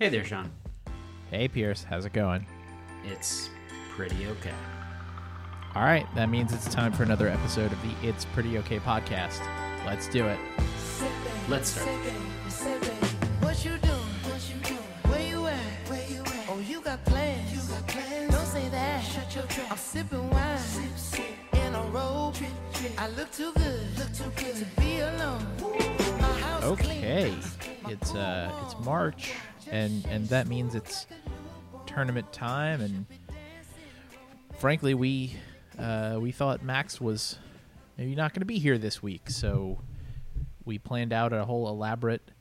Hey there, Sean. Hey, Pierce. How's it going? It's pretty okay. All right. That means it's time for another episode of the It's Pretty Okay podcast. Let's do it. Let's start. What you doing? Where you at? Oh, you got plans. Don't say that. Shut your trap. I'm sipping wine. In a robe. I look too good. To be alone. My house okay. Clean. It's March. And that means it's tournament time, and frankly, we thought Max was maybe not going to be here this week, so we planned out a whole elaborate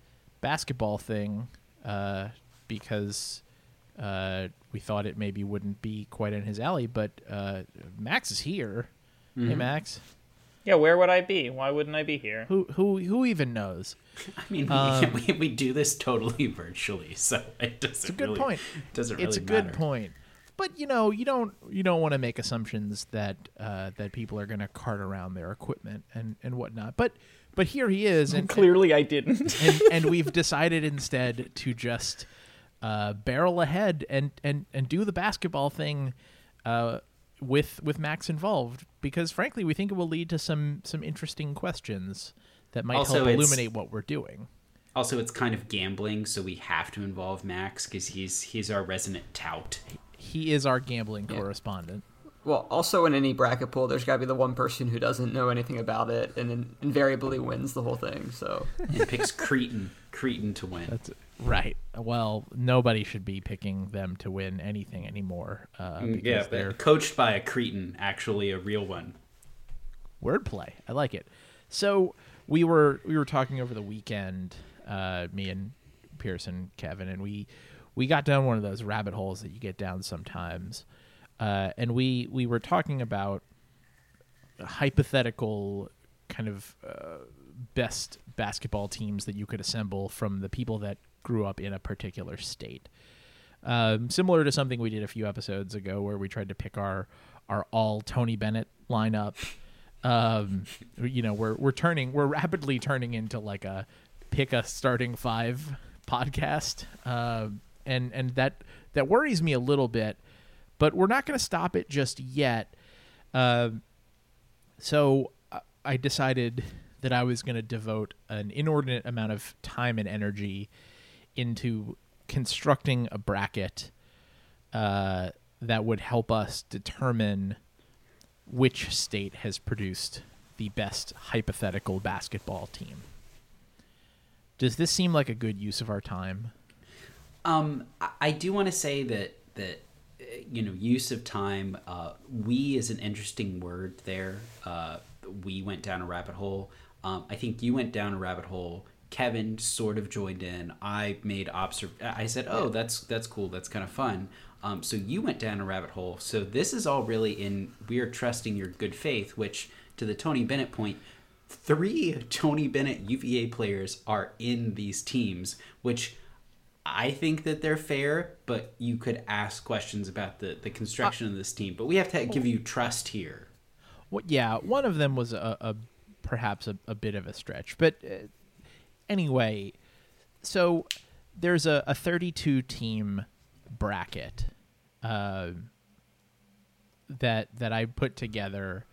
basketball thing because we thought it maybe wouldn't be quite in his alley, but Max is here. Mm-hmm. Hey, Max. Yeah, where would I be? Why wouldn't I be here? Who even knows? I mean, we do this totally virtually, so it doesn't. It's a good really, point. Doesn't it's really matter. It's a good point. But you know, you don't want to make assumptions that that people are going to cart around their equipment and whatnot. But here he is, and clearly I didn't. and we've decided instead to just barrel ahead and do the basketball thing. With Max involved, because frankly we think it will lead to some interesting questions that might help illuminate what we're doing. Also, it's kind of gambling, so we have to involve Max because he's our resident tout. He is our gambling correspondent. Well, also in any bracket pool, there's got to be the one person who doesn't know anything about it and then invariably wins the whole thing. So and picks Cretan to win. That's right. Well, nobody should be picking them to win anything anymore. Yeah, they're coached by a Cretan, actually a real one. Wordplay. I like it. So we were talking over the weekend, me and Pearson, Kevin, and we got down one of those rabbit holes that you get down sometimes. And we were talking about hypothetical kind of best basketball teams that you could assemble from the people that grew up in a particular state. Similar to something we did a few episodes ago where we tried to pick our all Tony Bennett lineup. You know, we're rapidly turning into like a pick a starting five podcast. And that worries me a little bit. But we're not going to stop it just yet. So I decided that I was going to devote an inordinate amount of time and energy into constructing a bracket that would help us determine which state has produced the best hypothetical basketball team. Does this seem like a good use of our time? I do want to say that you know, use of time, we is an interesting word there. We went down a rabbit hole. I think you went down a rabbit hole. Kevin sort of joined in. I said, oh, that's cool. That's kind of fun. So you went down a rabbit hole. So this is all really we are trusting your good faith, which to the Tony Bennett point, 3 Tony Bennett UVA players are in these teams, which I think that they're fair, but you could ask questions about the construction of this team. But we have to give you trust here. Well, yeah, one of them was perhaps a bit of a stretch. But anyway, so there's a 32-team bracket that I put together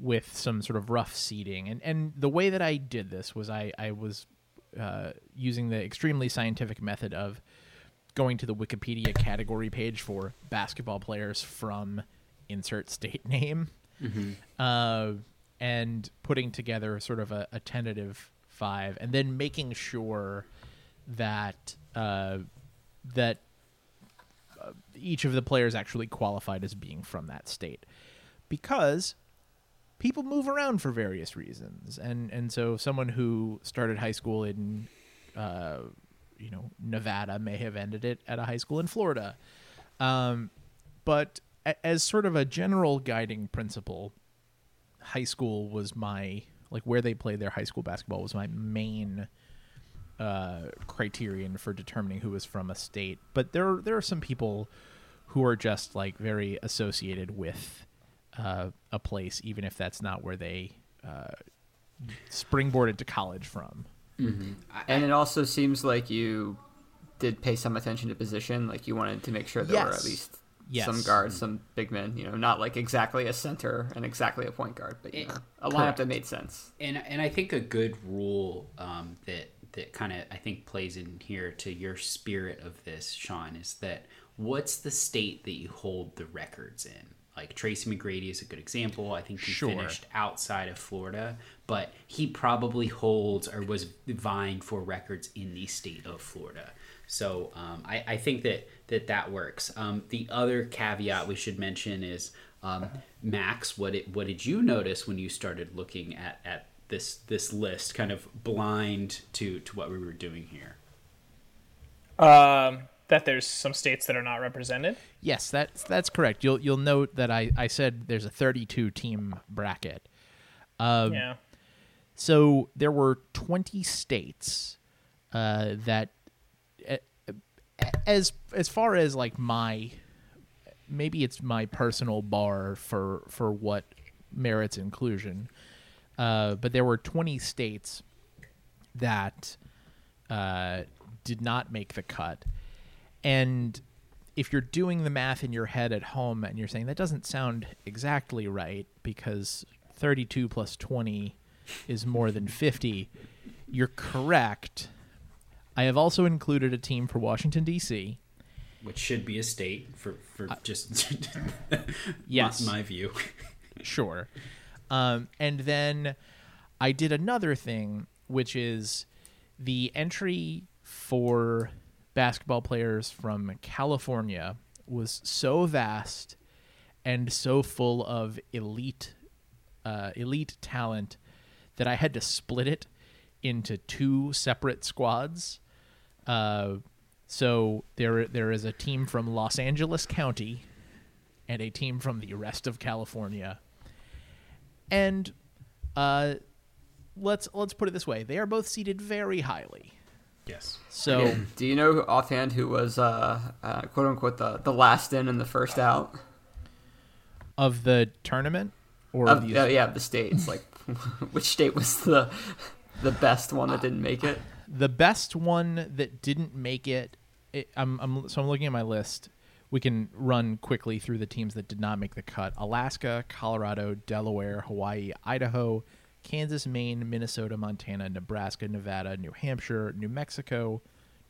with some sort of rough seeding. And the way that I did this was I was using the extremely scientific method of going to the Wikipedia category page for basketball players from insert state name, mm-hmm. And putting together sort of a tentative 5, and then making sure that that each of the players actually qualified as being from that state, because people move around for various reasons, and so someone who started high school in, Nevada may have ended it at a high school in Florida, but as sort of a general guiding principle, high school was where they played their high school basketball was my main criterion for determining who was from a state. But there are some people who are just very associated with a place, even if that's not where they springboarded to college from. Mm-hmm. And it also seems like you did pay some attention to position. Like, you wanted to make sure there were at least some guards, some big men, you know, not like exactly a center and exactly a point guard, but you know, a lineup that made sense. And I think a good rule that kind of, I think, plays in here to your spirit of this, Sean, is that what's the state that you hold the records in? Like, Tracy McGrady is a good example. I think he finished outside of Florida, but he probably holds or was vying for records in the state of Florida. So I think that works. The other caveat we should mention is, Max, what did you notice when you started looking at this list, kind of blind to what we were doing here? That there's some states that are not represented? Yes, that's correct. You'll note that I said there's a 32-team bracket. Yeah. So there were 20 states that, as far as like maybe it's my personal bar for what merits inclusion, but there were 20 states that did not make the cut. And if you're doing the math in your head at home and you're saying that doesn't sound exactly right because 32 plus 20 is more than 50, you're correct. I have also included a team for Washington, D.C., which should be a state for just yes, my view. Sure. And then I did another thing, which is the entry for basketball players from California was so vast and so full of elite talent that I had to split it into two separate squads. So there is a team from Los Angeles County and a team from the rest of California. And let's put it this way: they are both seated very highly. Yes. So, yeah. Do you know offhand who was "quote unquote" the last in and the first out of the tournament, or the states? Like, which state was the best one that didn't make it? The best one that didn't make it. I'm looking at my list. We can run quickly through the teams that did not make the cut: Alaska, Colorado, Delaware, Hawaii, Idaho, Kansas, Maine, Minnesota, Montana, Nebraska, Nevada, New Hampshire, New Mexico,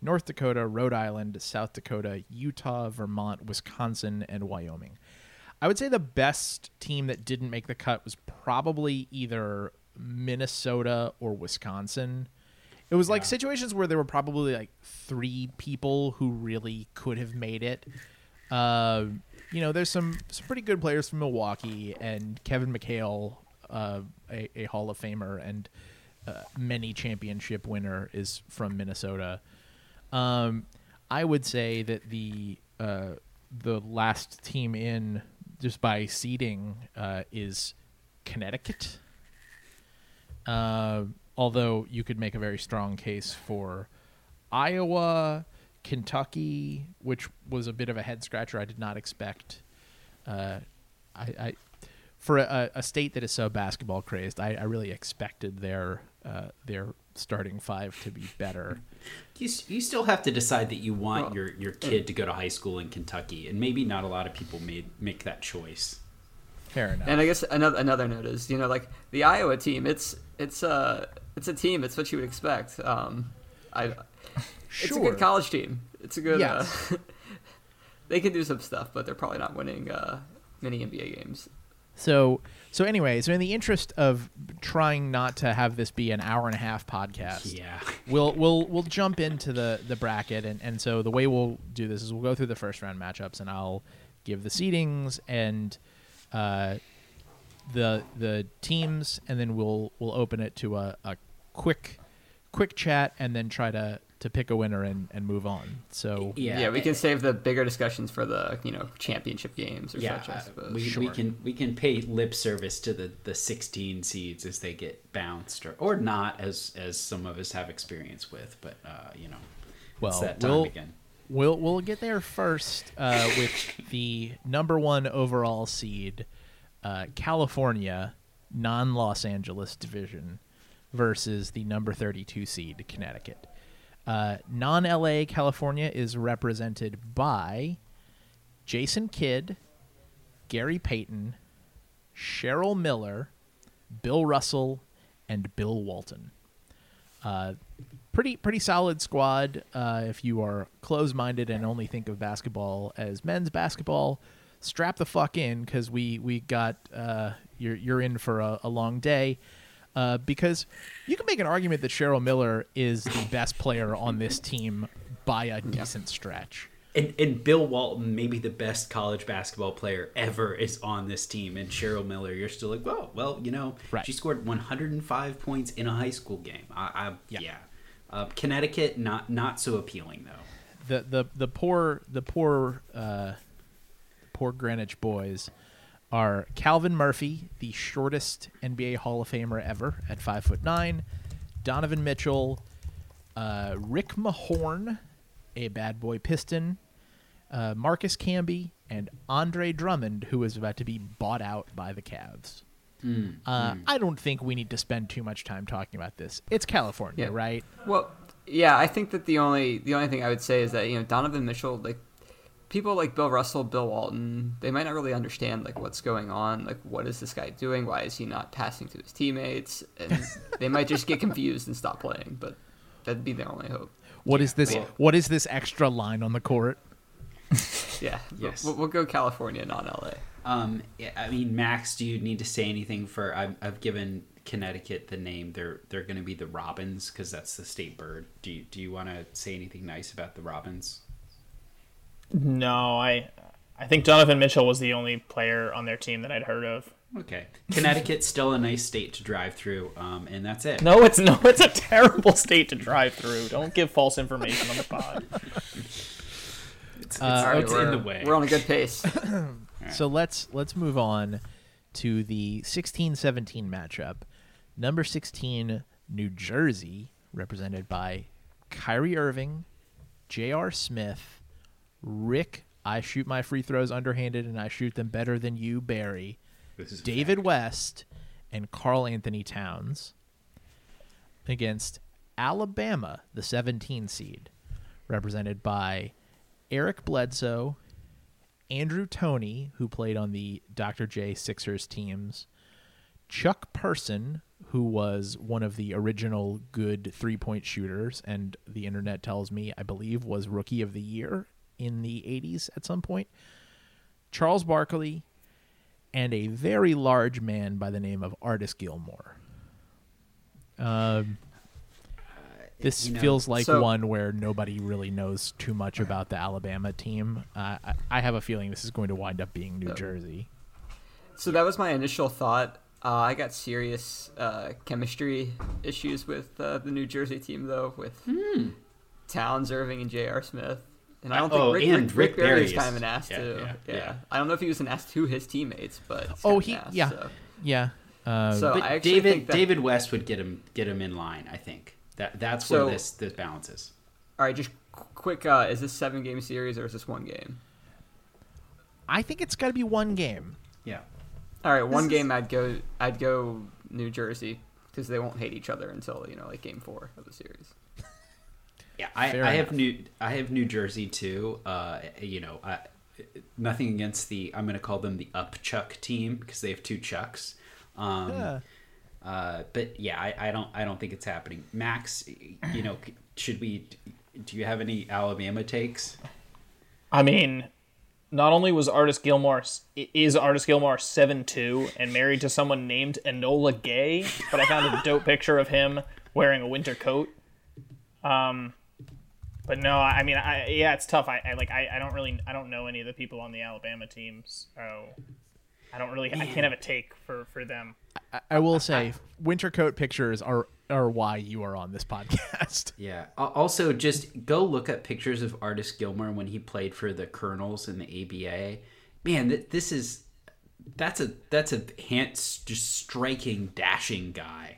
North Dakota, Rhode Island, South Dakota, Utah, Vermont, Wisconsin, and Wyoming. I would say the best team that didn't make the cut was probably either Minnesota or Wisconsin. It was like situations where there were probably like three people who really could have made it. You know, there's some pretty good players from Milwaukee, and Kevin McHale, a Hall of Famer and many championship winner, is from Minnesota. I would say that the last team in, just by seeding, is Connecticut. Although you could make a very strong case for Iowa, Kentucky, which was a bit of a head scratcher. I did not expect. For a state that is so basketball crazed, I really expected their starting five to be better. You still have to decide that you want your kid to go to high school in Kentucky, and maybe not a lot of people make that choice. Fair enough. And I guess another note is, you know, like the Iowa team, it's a team. It's what you would expect. It's a good college team. It's a good. Yes. They can do some stuff, but they're probably not winning many NBA games. So anyway, so in the interest of trying not to have this be an hour and a half podcast, we'll jump into the bracket, and so the way we'll do this is we'll go through the first round matchups, and I'll give the seedings and the teams, and then we'll open it to a quick chat, and then try to pick a winner and move on. So we can save the bigger discussions for the, you know, championship games or such. I suppose we can pay lip service to the 16 seeds as they get bounced or not, as some of us have experience with. But you know, well, it's that time again. We'll get there first with the number one overall seed, California, non-Los Angeles division, versus the number 32 seed, Connecticut. Non-LA California is represented by Jason Kidd, Gary Payton, Cheryl Miller, Bill Russell, and Bill Walton. Pretty solid squad if you are close-minded and only think of basketball as men's basketball. Strap the fuck in, because we got you're in for a long day. Because you can make an argument that Cheryl Miller is the best player on this team by a decent stretch. And Bill Walton, maybe the best college basketball player ever, is on this team. And Cheryl Miller, you're still like, whoa, well, you know, right. She scored 105 points in a high school game. Yeah. Connecticut, not so appealing though. The poor Greenwich boys are Calvin Murphy, the shortest NBA Hall of Famer ever at 5'9", Donovan Mitchell, Rick Mahorn, a bad boy Piston, Marcus Camby, and Andre Drummond, who is about to be bought out by the Cavs. I don't think we need to spend too much time talking about this. It's California, right? Well, yeah, I think that the only thing I would say is that, you know, Donovan Mitchell, like, people like Bill Russell, Bill Walton, they might not really understand, like, what's going on. Like, what is this guy doing? Why is he not passing to his teammates? And they might just get confused and stop playing, but that'd be their only hope. What is this extra line on the court? Yeah. Yes. We'll go California, not LA. I mean, Max, do you need to say anything for, I've given Connecticut the name. They're going to be the Robins, because that's the state bird. Do you want to say anything nice about the Robins? No, I think Donovan Mitchell was the only player on their team that I'd heard of. Okay. Connecticut's still a nice state to drive through, and that's it. No, it's a terrible state to drive through. Don't give false information on the pod. It's in the way. We're on a good pace. Right. So let's move on to the 16-17 matchup. Number 16, New Jersey, represented by Kyrie Irving, J.R. Smith, Rick, I shoot my free throws underhanded and I shoot them better than you, Barry, David West, and Carl Anthony Towns, against Alabama, the 17 seed, represented by Eric Bledsoe, Andrew Toney, who played on the Dr. J Sixers teams, Chuck Person, who was one of the original good three-point shooters and the internet tells me, I believe, was Rookie of the Year in the 80s at some point, Charles Barkley, and a very large man by the name of Artis Gilmore. This feels like one where nobody really knows too much about the Alabama team. I have a feeling this is going to wind up being New Jersey. So that was my initial thought. I got serious chemistry issues with the New Jersey team, though, with Towns, Irving, and J.R. Smith. And I don't think Rick Barry is kind of an ass too. Yeah. I don't know if he was an ass to his teammates, but he's kind of an ass. So I actually think that David West would get him in line. I think that's where this balances. All right, just quick. Is this 7-game series or is this one game? I think it's got to be one game. Yeah. All right, one game. I'd go New Jersey, because they won't hate each other until, you know, like game 4 of the series. Yeah, I have New Jersey too. Nothing against the, I'm going to call them the Up Chuck team, because they have 2 Chucks. But yeah, I don't think it's happening. Max, you know, do you have any Alabama takes? I mean, not only was Artis Gilmore 7'2" and married to someone named Enola Gay, but I found a dope picture of him wearing a winter coat. But no, I mean, it's tough. I don't know any of the people on the Alabama teams, so I don't really, I can't have a take for them. I will say, winter coat pictures are why you are on this podcast. Yeah. Also, just go look up pictures of Artis Gilmore when he played for the Colonels in the ABA. Man, that's a striking, dashing guy.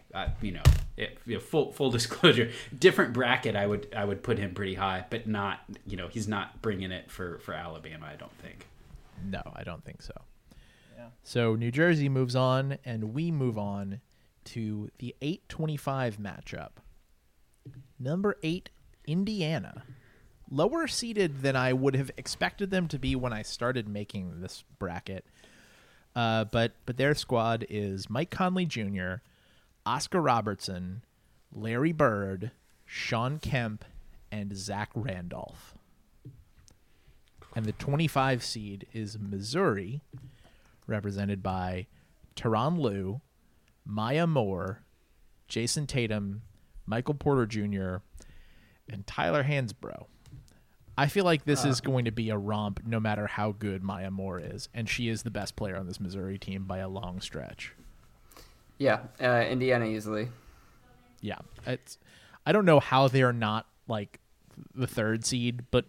Full disclosure, different bracket, I would put him pretty high, but not, you know, he's not bringing it for Alabama, I don't think. No, I don't think so. Yeah. So New Jersey moves on, and we move on to the 8:25 matchup. Number 8, Indiana. Lower seeded than I would have expected them to be when I started making this bracket. But their squad is Mike Conley Jr., Oscar Robertson, Larry Bird, Sean Kemp, and Zach Randolph. And the 25 seed is Missouri, represented by Tyronn Lue, Maya Moore, Jason Tatum, Michael Porter Jr., and Tyler Hansbrough. I feel like this is going to be a romp no matter how good Maya Moore is, and she is the best player on this Missouri team by a long stretch. Yeah, Indiana easily. Yeah. I don't know how they're not like the third seed, but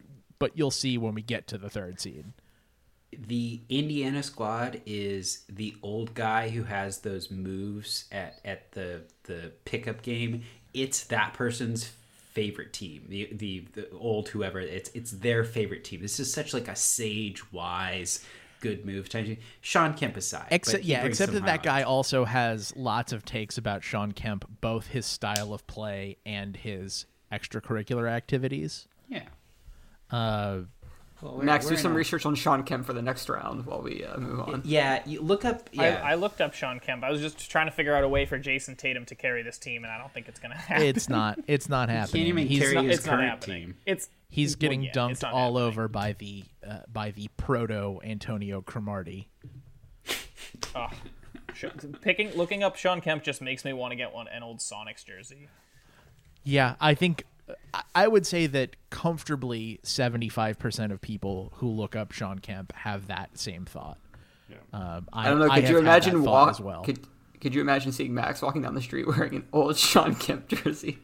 you'll see when we get to the third seed. The Indiana squad is the old guy who has those moves at the pickup game. It's that person's favorite team, the old whoever. It's their favorite team. This is such like a sage, wise, good move. Sean Kemp aside. Except that highlights. That guy also has lots of takes about Sean Kemp, both his style of play and his extracurricular activities. Yeah. Well, Max, do some research on Sean Kemp for the next round while we move on. Yeah, you look up... Yeah. I looked up Sean Kemp. I was just trying to figure out a way for Jason Tatum to carry this team, and I don't think it's going to happen. It's not happening. He can't even carry his current team. He's getting dunked all over by the proto-Antonio Cromartie. Looking up Sean Kemp just makes me want to get an old Sonics jersey. Yeah, I think... I would say that comfortably 75% of people who look up Sean Kemp have that same thought. Yeah. I don't know. Could you imagine Could you imagine seeing Max walking down the street wearing an old Sean Kemp jersey?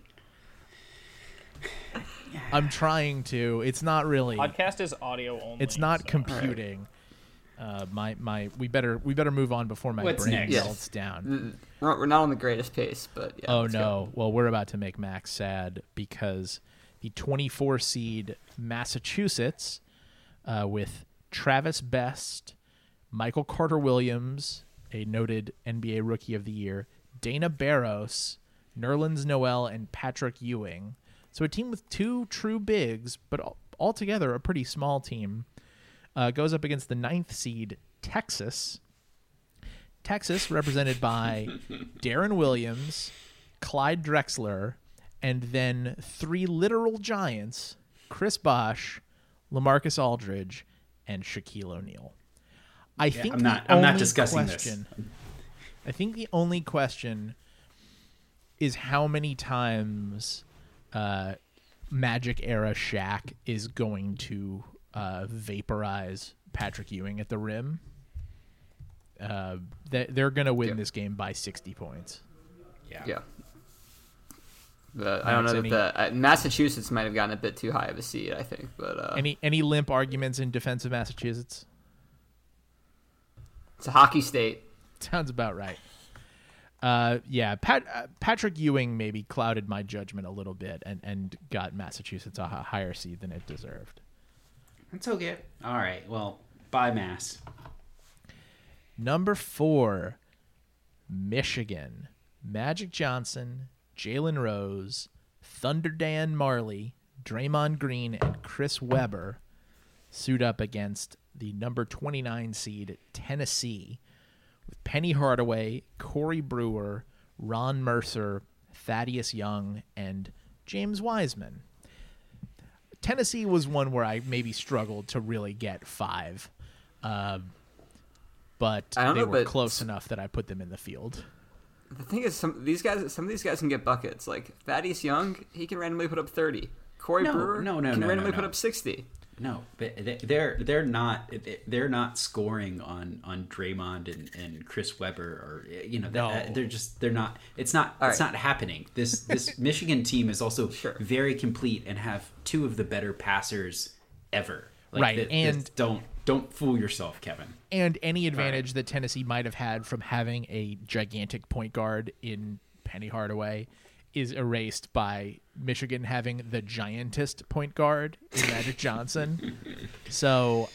I'm trying to. It's not really. Podcast is audio only. It's not computing. Right. We better move on before my brain melts down. We're not on the greatest pace, but yeah. Oh no! Go. Well, we're about to make Max sad because the 24 seed Massachusetts, with Travis Best, Michael Carter Williams, a noted NBA Rookie of the Year, Dana Barros, Nerlens Noel, and Patrick Ewing. So a team with two true bigs, but altogether a pretty small team, goes up against the 9th seed Texas. Texas, represented by Darren Williams, Clyde Drexler, and then three literal giants, Chris Bosh, LaMarcus Aldridge, and Shaquille O'Neal. I think the only question is how many times Magic era Shaq is going to vaporize Patrick Ewing at the rim. They're going to win this game by 60 points. Yeah. Yeah. I don't know that Massachusetts might have gotten a bit too high of a seed, I think. But any limp arguments in defense of Massachusetts? It's a hockey state. Sounds about right. Yeah, Patrick Ewing maybe clouded my judgment a little bit and got Massachusetts a higher seed than it deserved. That's okay. All right. Well, bye, Mass. Number 4, Michigan. Magic Johnson, Jalen Rose, Thunder Dan Marley, Draymond Green, and Chris Webber suit up against the number 29 seed Tennessee with Penny Hardaway, Corey Brewer, Ron Mercer, Thaddeus Young, and James Wiseman. Tennessee was one where I maybe struggled to really get 5. But they were close enough that I put them in the field. The thing is, some of these guys can get buckets. Like Thaddeus Young, he can randomly put up 30. Corey Brewer can randomly put up 60. No, but they're not scoring on Draymond and Chris Webber, or they're not. It's not happening. This Michigan team is also very complete and have two of the better passers ever. Like, right, Don't fool yourself, Kevin. And any advantage that Tennessee might have had from having a gigantic point guard in Penny Hardaway is erased by Michigan having the giantest point guard in Magic Johnson. So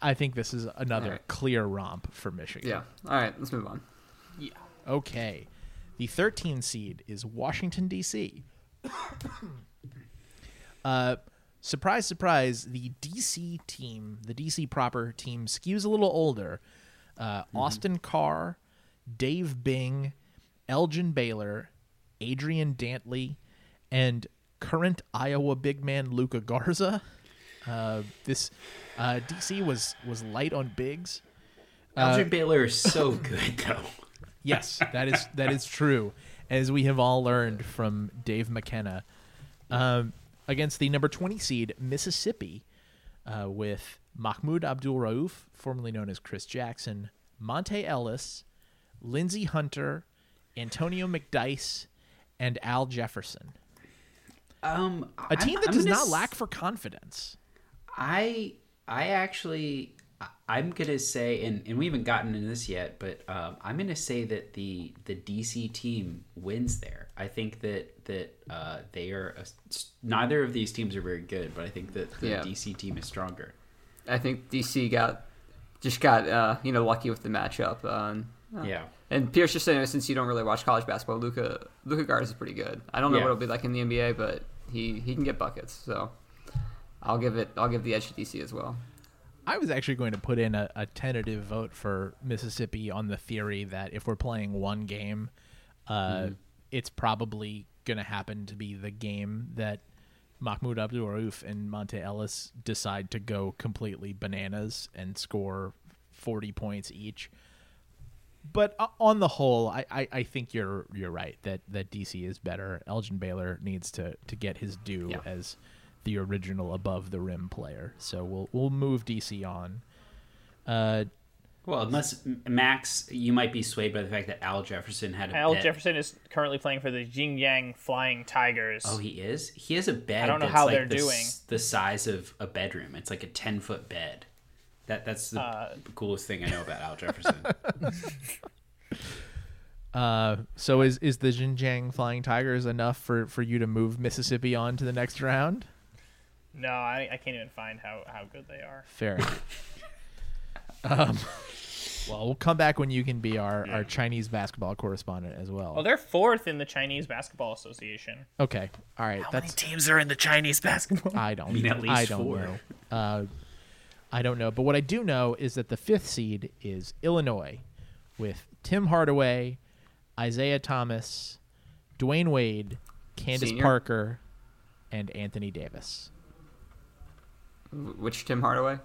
I think this is another clear romp for Michigan. Yeah. All right, let's move on. Yeah. Okay. The 13 seed is Washington, D.C. Surprise, surprise, the D.C. team, the D.C. proper team, skews a little older. Austin Carr, Dave Bing, Elgin Baylor, Adrian Dantley, and current Iowa big man Luca Garza. This D.C. was light on bigs. Elgin Baylor is so good, though. Yes, that is true, as we have all learned from Dave McKenna. Against the number 20 seed, Mississippi, with Mahmoud Abdul-Rauf, formerly known as Chris Jackson, Monte Ellis, Lindsey Hunter, Antonio McDice, and Al Jefferson. A team that does not lack for confidence. I'm going to say, and we haven't gotten into this yet, but I'm going to say that the D.C. team wins there. I think that they are neither of these teams are very good, but I think that the D.C. team is stronger. I think D.C. got lucky with the matchup. And Pierce just said, since you don't really watch college basketball, Luca Garza is pretty good. I don't know what it'll be like in the NBA, but he can get buckets. So I'll give the edge to D.C. as well. I was actually going to put in a tentative vote for Mississippi on the theory that if we're playing one game, it's probably going to happen to be the game that Mahmoud Abdul-Rauf and Monte Ellis decide to go completely bananas and score 40 points each. But on the whole, I think you're right that DC is better. Elgin Baylor needs to get his due as the original above the rim player, so we'll move DC on. Well, unless Max, you might be swayed by the fact that Al Jefferson had a bet. Jefferson is currently playing for the Xinjiang Flying Tigers. Oh, he is. He has a bed. I don't know how they're doing. The size of a bedroom. It's like a 10-foot bed. That's the coolest thing I know about Al Jefferson. So is the Xinjiang Flying Tigers enough for you to move Mississippi on to the next round? No, I can't even find how good they are. Fair. Well, we'll come back when you can be our Chinese basketball correspondent as well. Well, they're fourth in the Chinese Basketball Association. Okay, all right. How many teams are in the Chinese basketball? I don't know. I don't know. But what I do know is that the fifth seed is Illinois, with Tim Hardaway, Isaiah Thomas, Dwayne Wade, Candace Parker, and Anthony Davis. Which Tim Hardaway?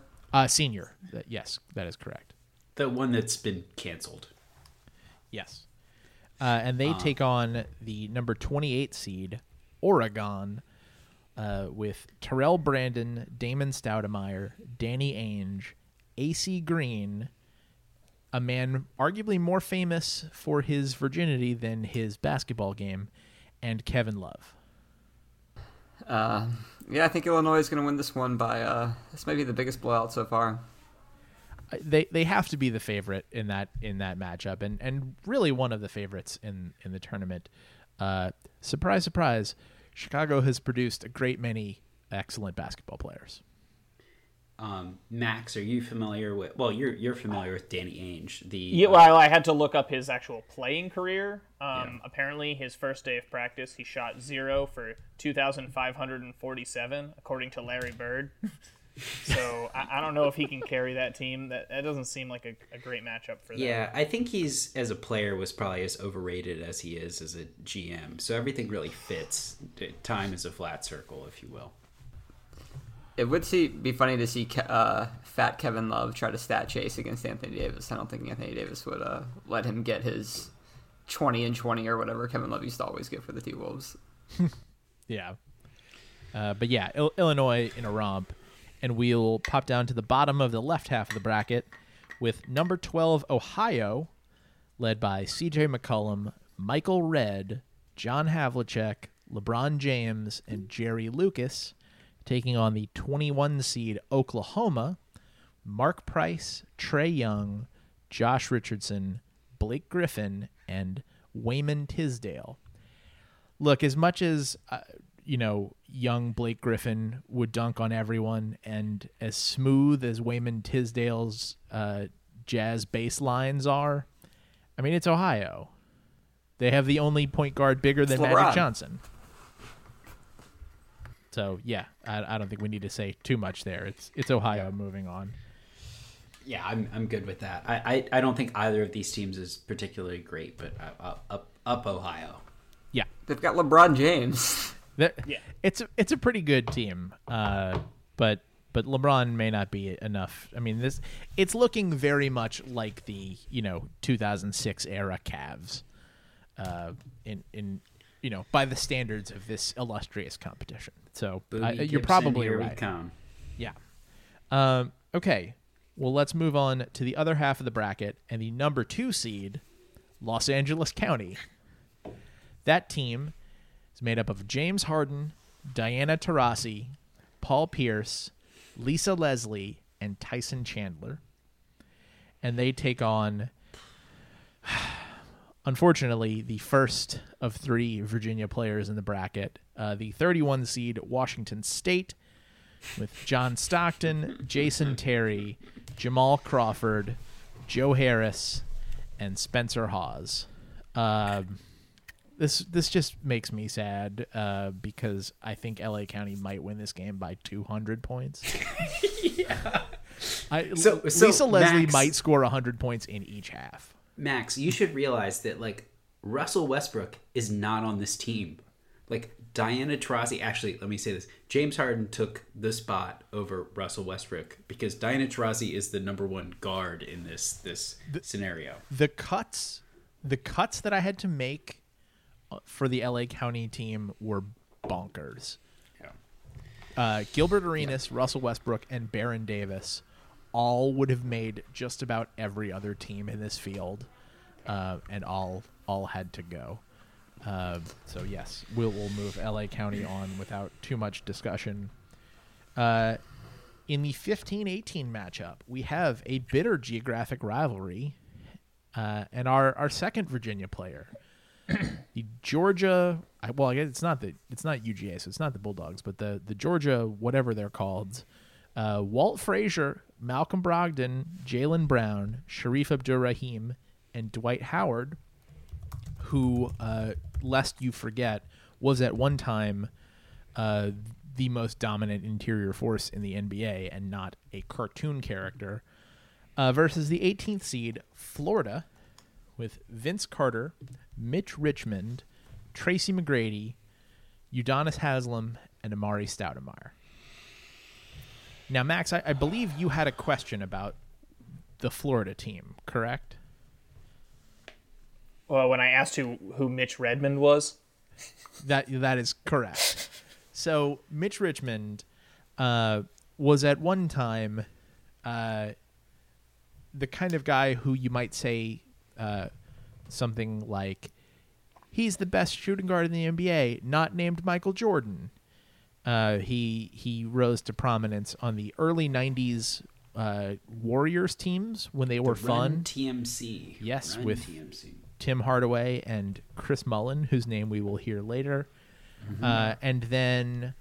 Senior. Yes, that is correct. The one that's been canceled. Yes. And they take on the number 28 seed, Oregon, with Terrell Brandon, Damon Stoudemire, Danny Ainge, AC Green, a man arguably more famous for his virginity than his basketball game, and Kevin Love. I think Illinois is going to win this one by this may be the biggest blowout so far. They have to be the favorite in that matchup, and really one of the favorites in the tournament. Surprise, surprise, Chicago has produced a great many excellent basketball players. Max, are you familiar with? Well, you're familiar with Danny Ainge. I had to look up his actual playing career. Apparently, his first day of practice, he shot 0 for 2,547, according to Larry Bird. So I don't know if he can carry that team. That doesn't seem like a great matchup for them. Yeah, I think he's, as a player, was probably as overrated as he is as a GM. So everything really fits. Time is a flat circle, if you will. It would be funny to see fat Kevin Love try to stat chase against Anthony Davis. I don't think Anthony Davis would let him get his 20 and 20 or whatever Kevin Love used to always get for the T-Wolves. Yeah. But yeah, Illinois in a romp. And we'll pop down to the bottom of the left half of the bracket with number 12, Ohio, led by C.J. McCollum, Michael Redd, John Havlicek, LeBron James, and Jerry Lucas, taking on the 21 seed Oklahoma, Mark Price, Trae Young, Josh Richardson, Blake Griffin, and Wayman Tisdale. Look, as much as young Blake Griffin would dunk on everyone, and as smooth as Wayman Tisdale's jazz bass lines are, I mean, it's Ohio. They have the only point guard bigger than LeBron. Magic Johnson. So, yeah, I don't think we need to say too much there. It's Ohio moving on. Yeah, I'm good with that. I don't think either of these teams is particularly great, but up Ohio. Yeah. They've got LeBron James. Yeah. It's a pretty good team, but LeBron may not be enough. I mean, it's looking very much like the 2006 era Cavs, in by the standards of this illustrious competition. So you're probably right. Yeah. Okay. Well, let's move on to the other half of the bracket and the number 2 seed, Los Angeles County. That team is made up of James Harden, Diana Taurasi, Paul Pierce, Lisa Leslie, and Tyson Chandler. And they take on, unfortunately, the first of 3 Virginia players in the bracket, the 31 seed Washington State, with John Stockton, Jason Terry, Jamal Crawford, Joe Harris, and Spencer Hawes. This just makes me sad because I think LA County might win this game by 200 points. Yeah. So Lisa Leslie might score 100 points in each half. Max, you should realize that Russell Westbrook is not on this team. Diana Taurasi, actually, let me say this. James Harden took the spot over Russell Westbrook because Diana Taurasi is the number 1 guard in this scenario. The cuts that I had to make for the LA County team were bonkers. Yeah. Gilbert Arenas, yeah, Russell Westbrook, and Baron Davis all would have made just about every other team in this field, and all had to go. So yes, we'll move LA County on without too much discussion. In the 15-18 matchup, we have a bitter geographic rivalry, and our second Virginia player, the Georgia. Well, I guess it's not UGA, so it's not the Bulldogs, but the Georgia whatever they're called. Walt Frazier, Malcolm Brogdon, Jaylen Brown, Sharif Abdur-Rahim, and Dwight Howard, who, lest you forget, was at one time the most dominant interior force in the NBA and not a cartoon character, versus the 18th seed, Florida, with Vince Carter, Mitch Richmond, Tracy McGrady, Udonis Haslam, and Amari Stoudemire. Now, Max, I believe you had a question about the Florida team, correct? Well, when I asked who Mitch Redmond was? That is correct. So Mitch Richmond was at one time the kind of guy who you might say something like, he's the best shooting guard in the NBA, not named Michael Jordan. He rose to prominence on the early 90s Warriors teams when they were fun. TMC. Yes, with TMC. Tim Hardaway and Chris Mullen, whose name we will hear later, and then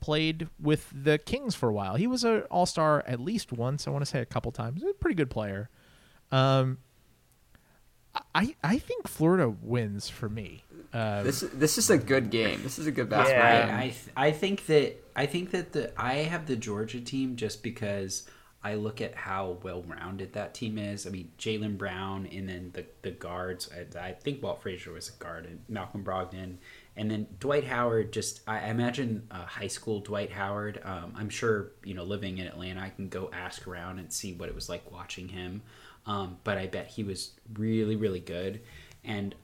played with the Kings for a while. He was an all-star at least once, I want to say a couple times. A pretty good player. I think Florida wins for me. This is a good game. This is a good basketball game. I have the Georgia team just because I look at how well-rounded that team is. I mean, Jaylen Brown and then the guards. I think Walt Frazier was a guard and Malcolm Brogdon. And then Dwight Howard, I imagine high school Dwight Howard. I'm sure, living in Atlanta, I can go ask around and see what it was like watching him. But I bet he was really, really good. And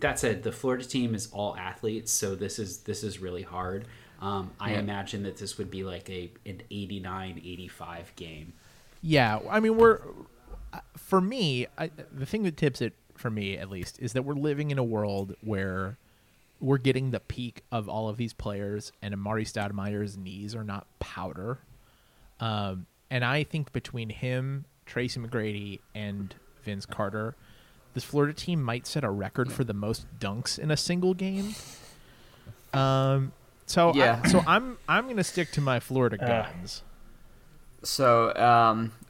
that said, the Florida team is all athletes, so this is really hard. I imagine that this would be like an 89-85 game. Yeah, I mean, the thing that tips it for me at least is that we're living in a world where we're getting the peak of all of these players, and Amari Stoudemire's knees are not powder. And I think between him, Tracy McGrady, and Vince Carter, this Florida team might set a record for the most dunks in a single game. I'm gonna stick to my Florida guns.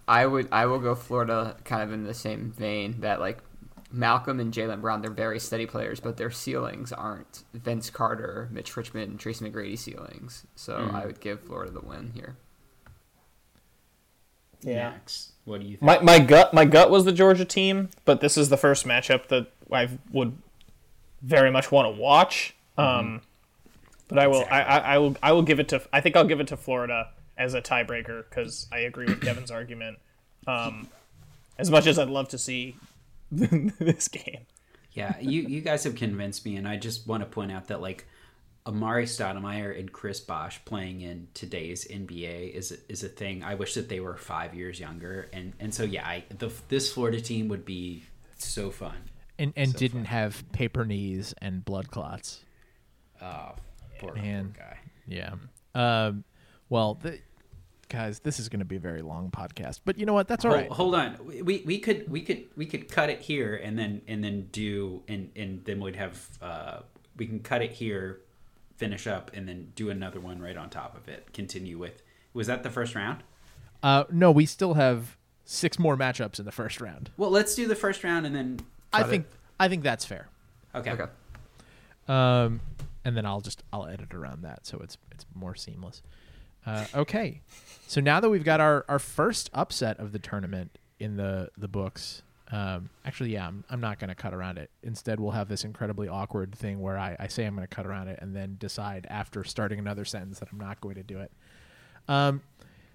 I will go Florida kind of in the same vein that Malcolm and Jaylen Brown, they're very steady players, but their ceilings aren't Vince Carter, Mitch Richmond, Tracy McGrady ceilings. So I would give Florida the win here. Yeah. Max, what do you think? My gut was the Georgia team, but this is the first matchup that I would very much want to watch. But I will I will give it to I think I'll give it to Florida as a tiebreaker because I agree with Devin's argument. As much as I'd love to see this game. Yeah, you guys have convinced me, and I just want to point out that like Amari Stoudemire and Chris Bosh playing in today's NBA is a thing. I wish that they were 5 years younger, and so yeah, this Florida team would be so fun and have paper knees and blood clots. Oh, poor guy. Yeah. Well, guys, this is going to be a very long podcast, but you know what? That's all right. Hold on. We could cut it here and then we'd have we can cut it here, finish up, and then do another one right on top of it. Continue with. Was that the first round? No, we still have 6 more matchups in the first round. Well, let's do the first round and then I think that's fair. Okay. And then I'll edit around that so it's more seamless. Okay, so now that we've got our first upset of the tournament in the books, I'm not going to cut around it. Instead, we'll have this incredibly awkward thing where I say I'm going to cut around it and then decide after starting another sentence that I'm not going to do it.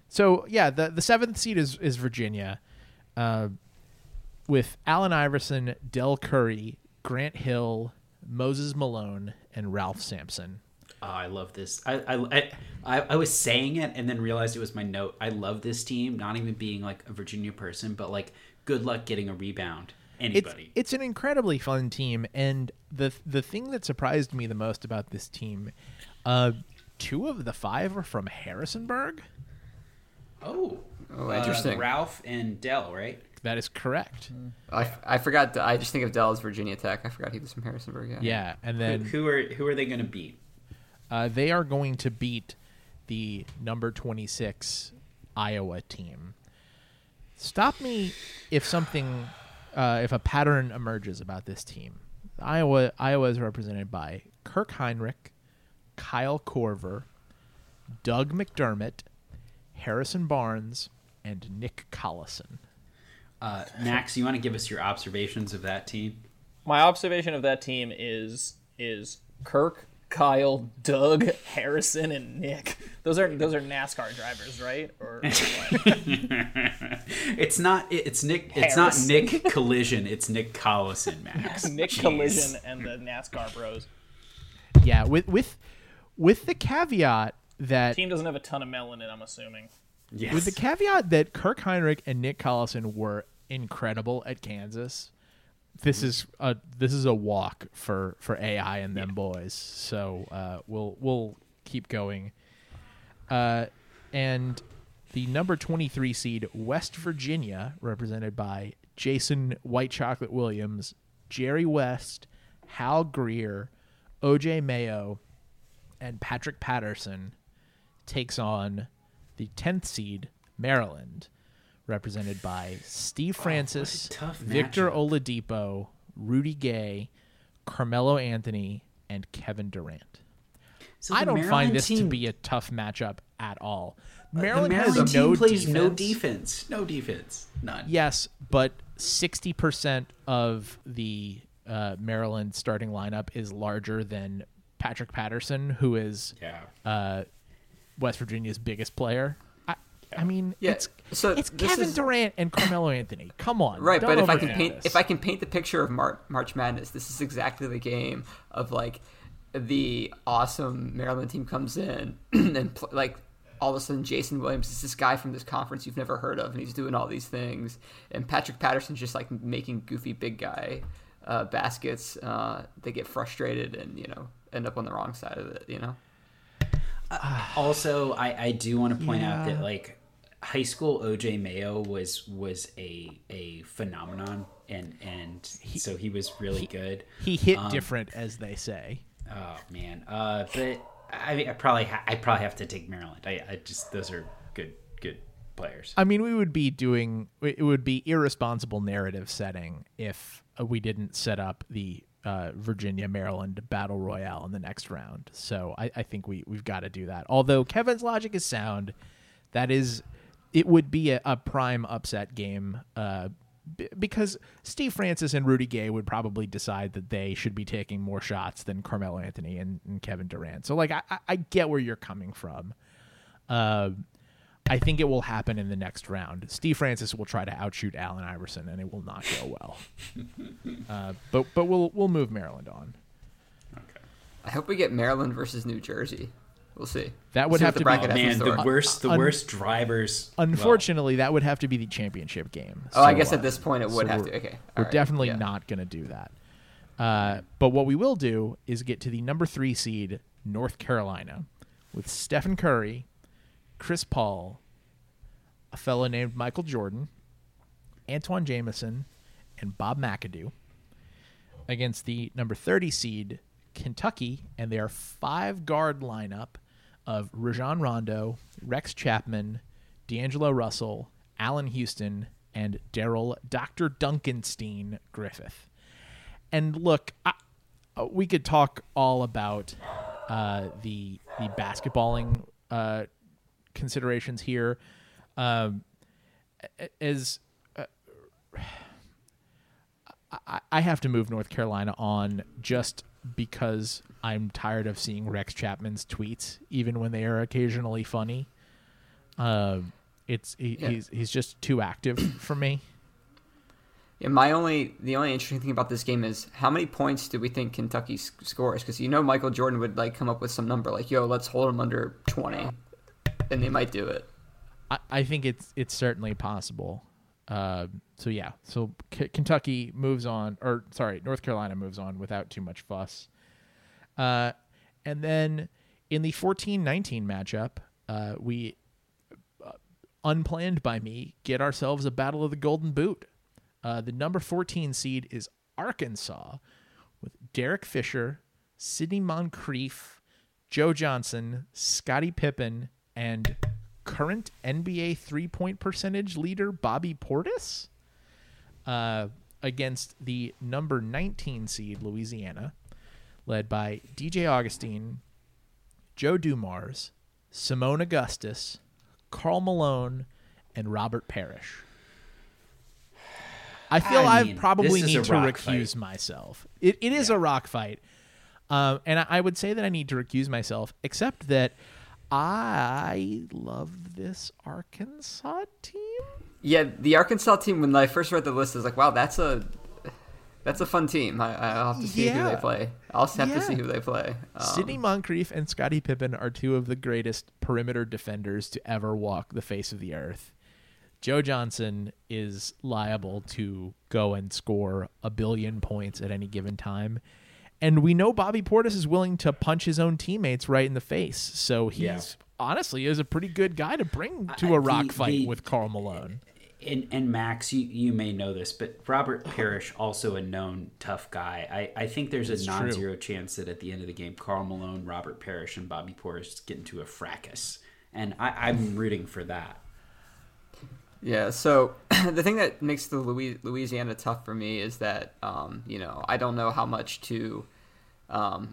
So, yeah, the 7th seed is Virginia with Allen Iverson, Del Curry, Grant Hill, Moses Malone, and Ralph Sampson. Oh, I love this. I was saying it and then realized it was my note. I love this team, not even being like a Virginia person, but like good luck getting a rebound. Anybody. It's an incredibly fun team, and the thing that surprised me the most about this team, 2 of the 5 are from Harrisonburg. Oh, interesting. Ralph and Dell, right? That is correct. I forgot. I just think of Dell as Virginia Tech. I forgot he was from Harrisonburg. Yeah, and then who are they going to beat? They are going to beat the number 26 Iowa team. Stop me if something, if a pattern emerges about this team. Iowa is represented by Kirk Heinrich, Kyle Korver, Doug McDermott, Harrison Barnes, and Nick Collison. Max, you want to give us your observations of that team? My observation of that team is Kirk, Kyle, Doug, Harrison, and Nick. Those are NASCAR drivers, right? Or it's Nick. It's Harrison. Not Nick Collision. It's Nick Collison, Max. Nick Jeez. Collision and the NASCAR Bros. Yeah, with the caveat that the team doesn't have a ton of melanin, I'm assuming. Yes. With the caveat that Kirk Heinrich and Nick Collison were incredible at Kansas. This is a walk for AI and them boys. So we'll keep going. And the number 23 seed, West Virginia, represented by Jason White Chocolate Williams, Jerry West, Hal Greer, O.J. Mayo, and Patrick Patterson, takes on the 10th seed, Maryland, represented by Steve Francis, Victor Oladipo, Rudy Gay, Carmelo Anthony, and Kevin Durant. So I don't find this to be a tough matchup at all. Maryland has no defense. None. Yes, but 60% of the Maryland starting lineup is larger than Patrick Patterson, who is West Virginia's biggest player. I mean, it's Kevin Durant and Carmelo Anthony. Come on, right? But if I can paint the picture of March Madness, this is exactly the game of like the awesome Maryland team comes in and like all of a sudden Jason Williams is this guy from this conference you've never heard of, and he's doing all these things, and Patrick Patterson's just like making goofy big guy baskets. They get frustrated and end up on the wrong side of it. Also, I do want to point out that like. High school O.J. Mayo was a phenomenon, and so he was really good. He hit different, as they say. Oh man, but I mean, I probably have to take Maryland. I just those are good players. I mean, we would be doing, it would be irresponsible narrative setting if we didn't set up the Virginia-Maryland battle royale in the next round. So I think we've got to do that. Although Kevin's logic is sound, that is, it would be a prime upset game because Steve Francis and Rudy Gay would probably decide that they should be taking more shots than Carmelo Anthony and Kevin Durant. So, like, I get where you're coming from. I think it will happen in the next round. Steve Francis will try to outshoot Allen Iverson, and it will not go well. But we'll move Maryland on. Okay. I hope we get Maryland versus New Jersey. We'll see. That would have to be the worst drivers. Unfortunately, that would have to be the championship game. Oh, so, I guess at this point it would have to. Okay, we're definitely not going to do that. But what we will do is get to the number 3 seed, North Carolina, with Stephen Curry, Chris Paul, a fellow named Michael Jordan, Antoine Jameson, and Bob McAdoo against the number 30 seed Kentucky and their 5-guard lineup of Rajon Rondo, Rex Chapman, D'Angelo Russell, Allen Houston, and Daryl Dr. Duncanstein Griffith. And look, we could talk all about the basketballing considerations here. I have to move North Carolina on just because I'm tired of seeing Rex Chapman's tweets, even when they are occasionally funny. He's just too active for me. Yeah, the only interesting thing about this game is how many points do we think Kentucky scores? Because Michael Jordan would like come up with some number like, "Yo, let's hold them under 20," and they might do it. I think it's certainly possible. So Kentucky moves on, or sorry, North Carolina moves on without too much fuss. And then in the 14-19 matchup, we unplanned by me get ourselves a battle of the Golden Boot. The number 14 seed is Arkansas with Derek Fisher, Sidney Moncrief, Joe Johnson, Scottie Pippen, and current NBA three-point percentage leader Bobby Portis against the number 19 seed Louisiana, led by DJ Augustine, Joe Dumars, Simone Augustus, Karl Malone, and Robert Parrish. I probably need to recuse myself. It is a rock fight. And I would say that I need to recuse myself, except that I love this Arkansas team. Yeah, the Arkansas team, when I first read the list, I was like, wow, that's a fun team. I'll have to see who they play. I'll have to see who they play. Sidney Moncrief and Scottie Pippen are two of the greatest perimeter defenders to ever walk the face of the earth. Joe Johnson is liable to go and score 1 billion points at any given time. And we know Bobby Portis is willing to punch his own teammates right in the face. So he's honestly is a pretty good guy to bring to a rock fight with Karl Malone. And Max, you may know this, but Robert Parrish, also a known tough guy. I think there's a non-zero chance that at the end of the game, Karl Malone, Robert Parrish, and Bobby Portis get into a fracas. And I'm rooting for that. Yeah, so the thing that makes the Louisiana tough for me is that, I don't know how much to I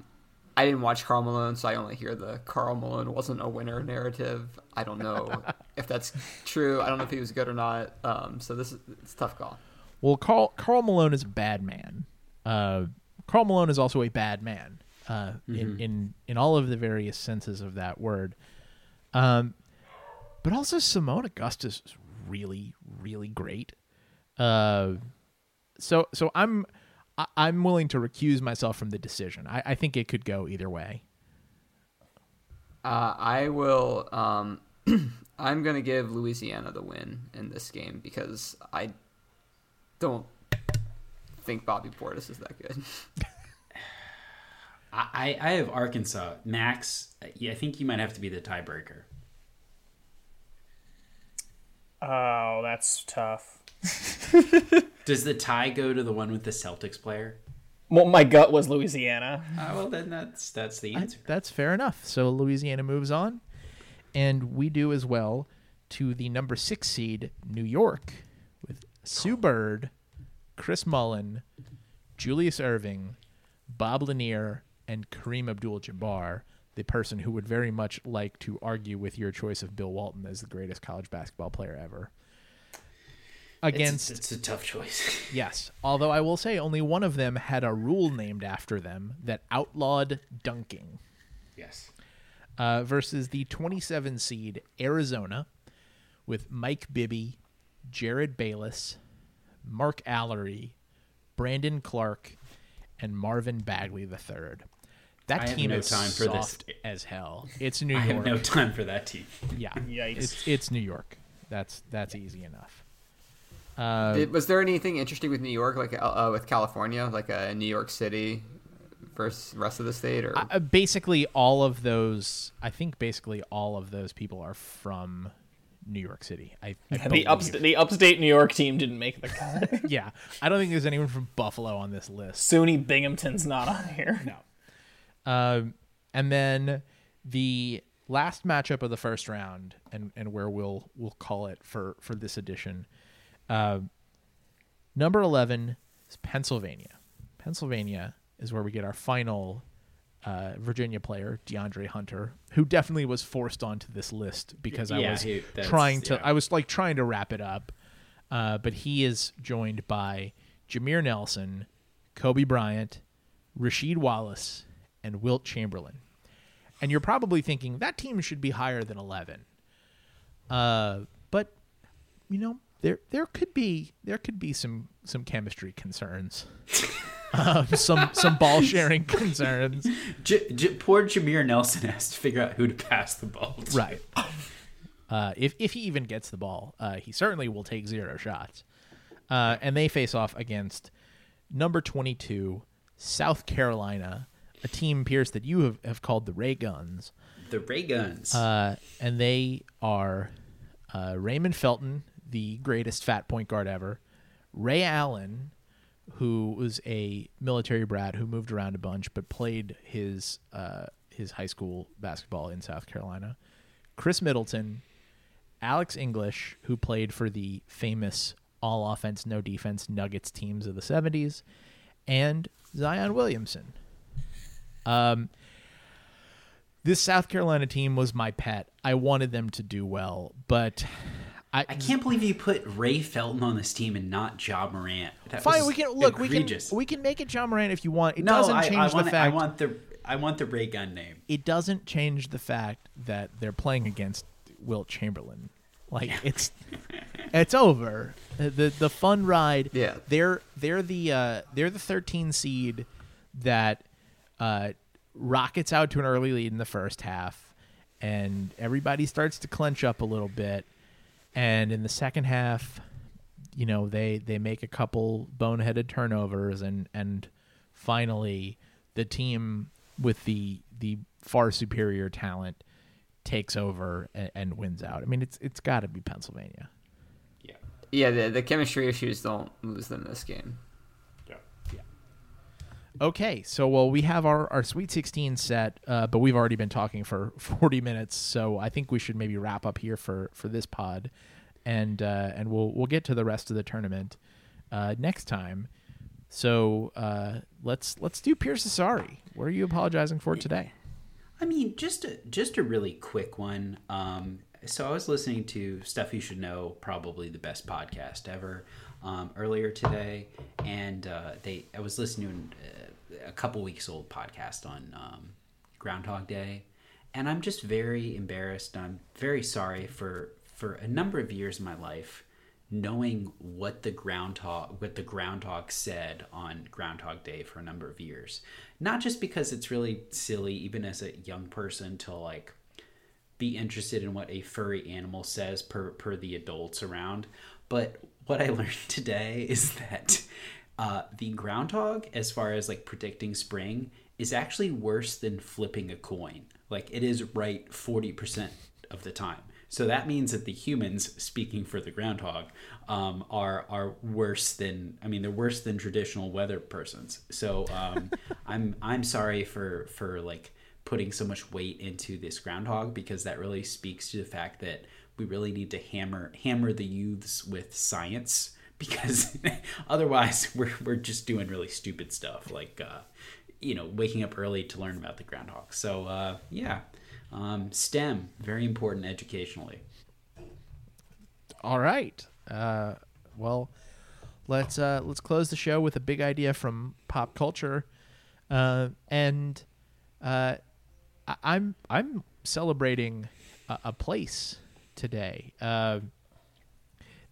didn't watch Karl Malone, so I only hear the Karl Malone wasn't a winner narrative. I don't know if that's true. I don't know if he was good or not. So it's a tough call. Well, Karl Malone is a bad man. Karl Malone is also a bad man in all of the various senses of that word. But also Simone Augustus is really, really great. So I'm willing to recuse myself from the decision. I think it could go either way. I will. I'm going to give Louisiana the win in this game because I don't think Bobby Portis is that good. I have Arkansas. Max, I think you might have to be the tiebreaker. Oh, that's tough. Does the tie go to the one with the Celtics player? Well, my gut was Louisiana. Well, then that's the answer. That's fair enough. So Louisiana moves on, and we do as well to the number 6 seed, New York, with Sue Bird, Chris Mullin, Julius Irving, Bob Lanier, and Kareem Abdul-Jabbar, the person who would very much like to argue with your choice of Bill Walton as the greatest college basketball player ever. Against it's a tough choice. Yes. Although I will say only one of them had a rule named after them that outlawed dunking. Yes. Versus the 27 seed Arizona with Mike Bibby, Jared Bayless, Mark Allery, Brandon Clark, and Marvin Bagley III. That team is soft as hell. It's New York. I have no time for that team. Yeah. Yikes. It's New York. That's easy enough. Was there anything interesting with New York, like with California, like New York City versus rest of the state? Or basically all of those, I think basically all of those people are from New York City. The upstate New York team didn't make the cut. Yeah, I don't think there's anyone from Buffalo on this list. SUNY Binghamton's not on here. No. And then the last matchup of the first round, and where we'll call it for this edition. Number 11 is Pennsylvania. Pennsylvania is where we get our final Virginia player, DeAndre Hunter, who definitely was forced onto this list because I was trying to wrap it up. But he is joined by Jameer Nelson, Kobe Bryant, Rasheed Wallace, and Wilt Chamberlain. And you're probably thinking that team should be higher than 11. But you know, There could be some chemistry concerns, some ball sharing concerns. Poor Jameer Nelson has to figure out who to pass the ball to. Right. If he even gets the ball, he certainly will take zero shots. And they face off against number 22, South Carolina, a team, Pierce, that you have called the Ray Guns. The Ray Guns. And they are Raymond Felton, the greatest fat point guard ever, Ray Allen, who was a military brat who moved around a bunch but played his high school basketball in South Carolina, Chris Middleton, Alex English, who played for the famous all offense, no defense Nuggets teams of the 70s, and Zion Williamson. This South Carolina team was my pet. I wanted them to do well, but I can't believe you put Ray Felton on this team and not Ja Morant. Fine, we can make it Ja Morant if you want. It doesn't change the fact. I want the Ray Gun name. It doesn't change the fact that they're playing against Wilt Chamberlain. Like it's over. The fun ride. Yeah. They're the 13 seed that rockets out to an early lead in the first half, and everybody starts to clench up a little bit. And in the second half, you know, they make a couple boneheaded turnovers, and finally the team with the far superior talent takes over and wins out. I mean, it's got to be Pennsylvania. Yeah. Yeah, the chemistry issues don't lose them this game. Yeah. Okay, so well, we have our Sweet 16 set, but we've already been talking for 40 minutes, so I think we should maybe wrap up here for this pod, and we'll get to the rest of the tournament next time. So let's do Pierce Asari. What are you apologizing for today? I mean, just a really quick one. So I was listening to Stuff You Should Know, probably the best podcast ever, earlier today, and I was listening to a couple weeks old podcast on Groundhog Day, and I'm just very embarrassed. I'm very sorry for a number of years in my life knowing what the groundhog said on Groundhog Day for a number of years. Not just because it's really silly, even as a young person, to like be interested in what a furry animal says per the adults around, but what I learned today is that the groundhog, as far as like predicting spring, is actually worse than flipping a coin. Like it is right 40% of the time. So that means that the humans, speaking for the groundhog, are worse than, I mean, they're worse than traditional weather persons. So I'm sorry for like putting so much weight into this groundhog, because that really speaks to the fact that we really need to hammer the youths with science, because otherwise we're just doing really stupid stuff like waking up early to learn about the groundhog. So STEM, very important educationally. All right. Well, let's close the show with a big idea from pop culture, I'm celebrating a place today.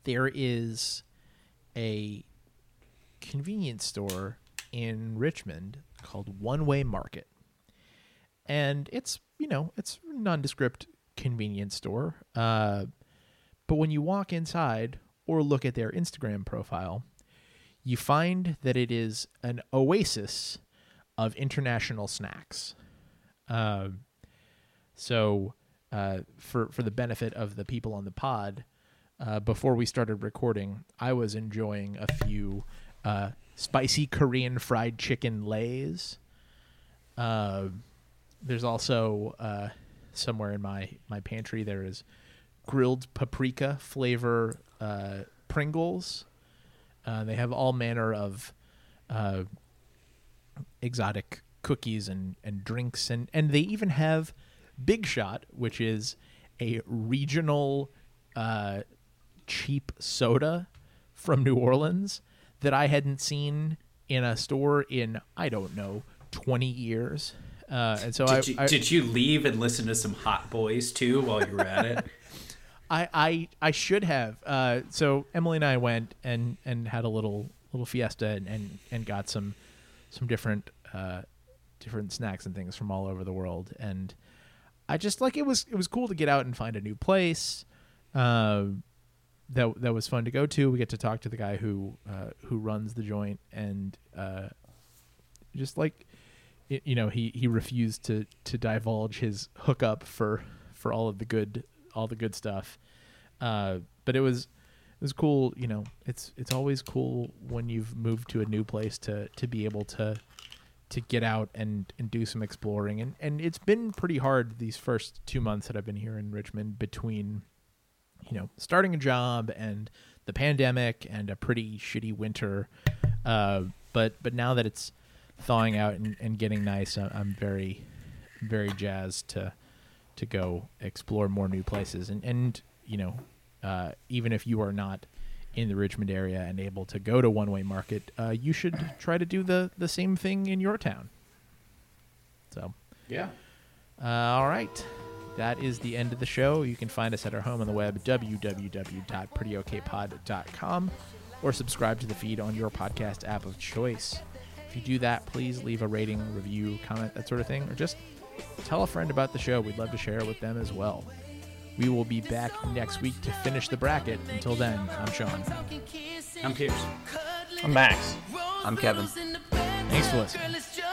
There is a convenience store in Richmond called One Way Market, and it's a nondescript convenience store. But when you walk inside or look at their Instagram profile, you find that it is an oasis of international snacks. So for the benefit of the people on the pod, before we started recording, I was enjoying a few spicy Korean fried chicken lays. There's also somewhere in my pantry there is grilled paprika flavor Pringles. They have all manner of exotic cookies and drinks, and they even have Big Shot, which is a regional cheap soda from New Orleans that I hadn't seen in a store in, I don't know, 20 years. Did you leave and listen to some Hot Boys too while you were at it? I should have. So Emily and I went and had a little fiesta and got some different snacks and things from all over the world. And I just it was cool to get out and find a new place. That was fun to go to. We get to talk to the guy who runs the joint, and he refused to divulge his hookup for all the good stuff. But it was cool. It's always cool when you've moved to a new place to be able to get out and do some exploring. And it's been pretty hard these first 2 months that I've been here in Richmond between, starting a job and the pandemic and a pretty shitty winter. But now that it's thawing out and getting nice, I'm very, very jazzed to go explore more new places. And even if you are not in the Richmond area and able to go to One Way Market, you should try to do the same thing in your town. So, yeah. All right. That is the end of the show. You can find us at our home on the web, www.prettyokpod.com, or subscribe to the feed on your podcast app of choice. If you do that, please leave a rating, review, comment, that sort of thing, or just tell a friend about the show. We'd love to share it with them as well. We will be back next week to finish the bracket. Until then, I'm Sean. I'm Pierce. I'm Max. I'm Kevin. Thanks for listening.